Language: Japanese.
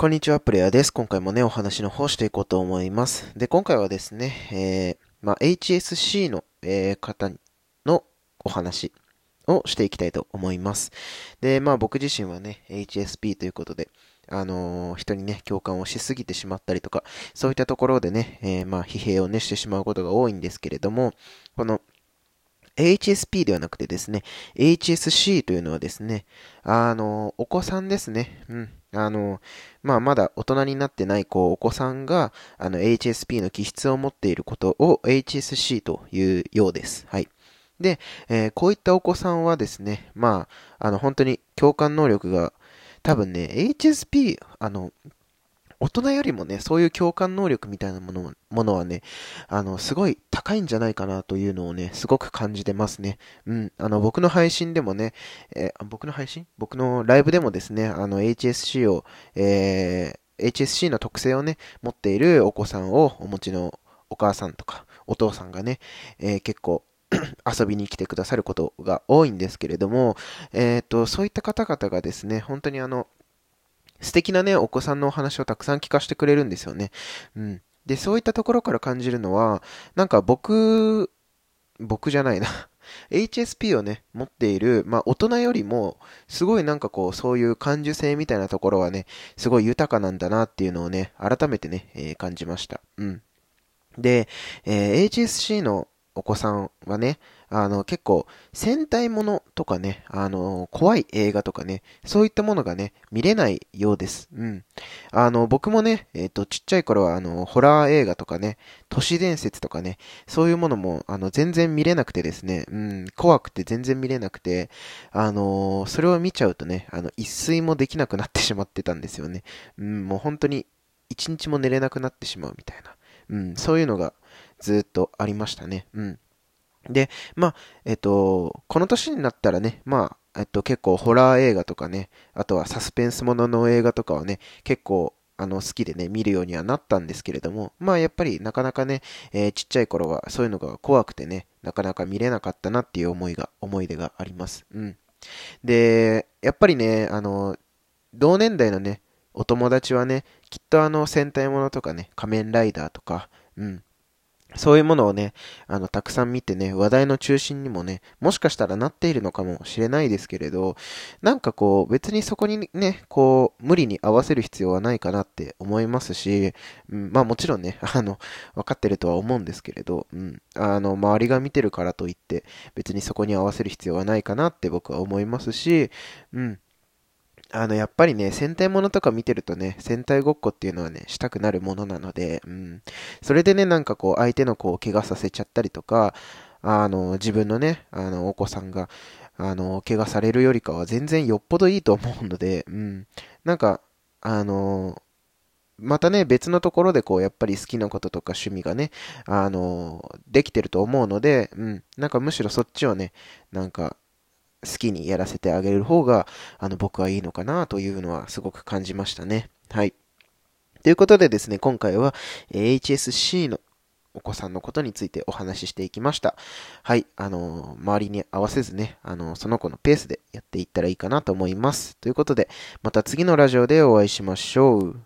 こんにちは、プレイヤーです。今回もね、お話の方していこうと思います。で、今回はですね、HSC の、方のお話をしていきたいと思います。で、僕自身はね、HSP ということで、人にね、共感をしすぎてしまったりとか、そういったところでね、疲弊をね、してしまうことが多いんですけれども、この、HSP ではなくてですね、HSC というのはですね、お子さんですね。まだ大人になってないお子さんが、HSP の気質を持っていることを HSC というようです。はい。で、こういったお子さんはですね、本当に共感能力が、多分ね、HSP、大人よりもね、そういう共感能力みたいなものはね、すごい高いんじゃないかなというのをね、すごく感じてますね。僕の配信でもね、僕のライブでもですね、HSC を、HSC の特性をね、持っているお子さんをお持ちのお母さんとか、お父さんがね、結構、遊びに来てくださることが多いんですけれども、そういった方々がですね、本当に素敵なね、お子さんのお話をたくさん聞かせてくれるんですよね。で、そういったところから感じるのは、僕じゃないな。HSP をね、持っている、大人よりも、すごいそういう感受性みたいなところはね、すごい豊かなんだなっていうのをね、改めてね、感じました。で、HSC のお子さんはね、結構戦隊ものとかね、怖い映画とかね、そういったものがね、見れないようです。僕もね、ちっちゃい頃はホラー映画とかね、都市伝説とかね、そういうものも全然見れなくてですね、怖くて全然見れなくて、それを見ちゃうとね、一睡もできなくなってしまってたんですよね。もう本当に一日も寝れなくなってしまうみたいな。そういうのがずっとありましたね。で、この年になったらね、結構ホラー映画とかね、あとはサスペンスものの映画とかはね、結構、好きでね、見るようにはなったんですけれども、やっぱりなかなかね、ちっちゃい頃はそういうのが怖くてね、なかなか見れなかったなっていう思い出があります。で、やっぱりね、同年代のね、お友達はね、きっと戦隊ものとかね、仮面ライダーとか、そういうものをね、たくさん見てね、話題の中心にもね、もしかしたらなっているのかもしれないですけれど、別にそこにね、無理に合わせる必要はないかなって思いますし、もちろんね、わかってるとは思うんですけれど、周りが見てるからといって、別にそこに合わせる必要はないかなって僕は思いますし、やっぱりね、戦隊ものとか見てるとね、戦隊ごっこっていうのはね、したくなるものなので、それでね、相手の子を怪我させちゃったりとか、自分のね、お子さんが、怪我されるよりかは全然よっぽどいいと思うので、またね、別のところでやっぱり好きなこととか趣味がね、できてると思うので、むしろそっちをね、好きにやらせてあげる方が、僕はいいのかなというのはすごく感じましたね。はい。ということでですね、今回は HSC のお子さんのことについてお話ししていきました。はい。周りに合わせずね、その子のペースでやっていったらいいかなと思います。ということで、また次のラジオでお会いしましょう。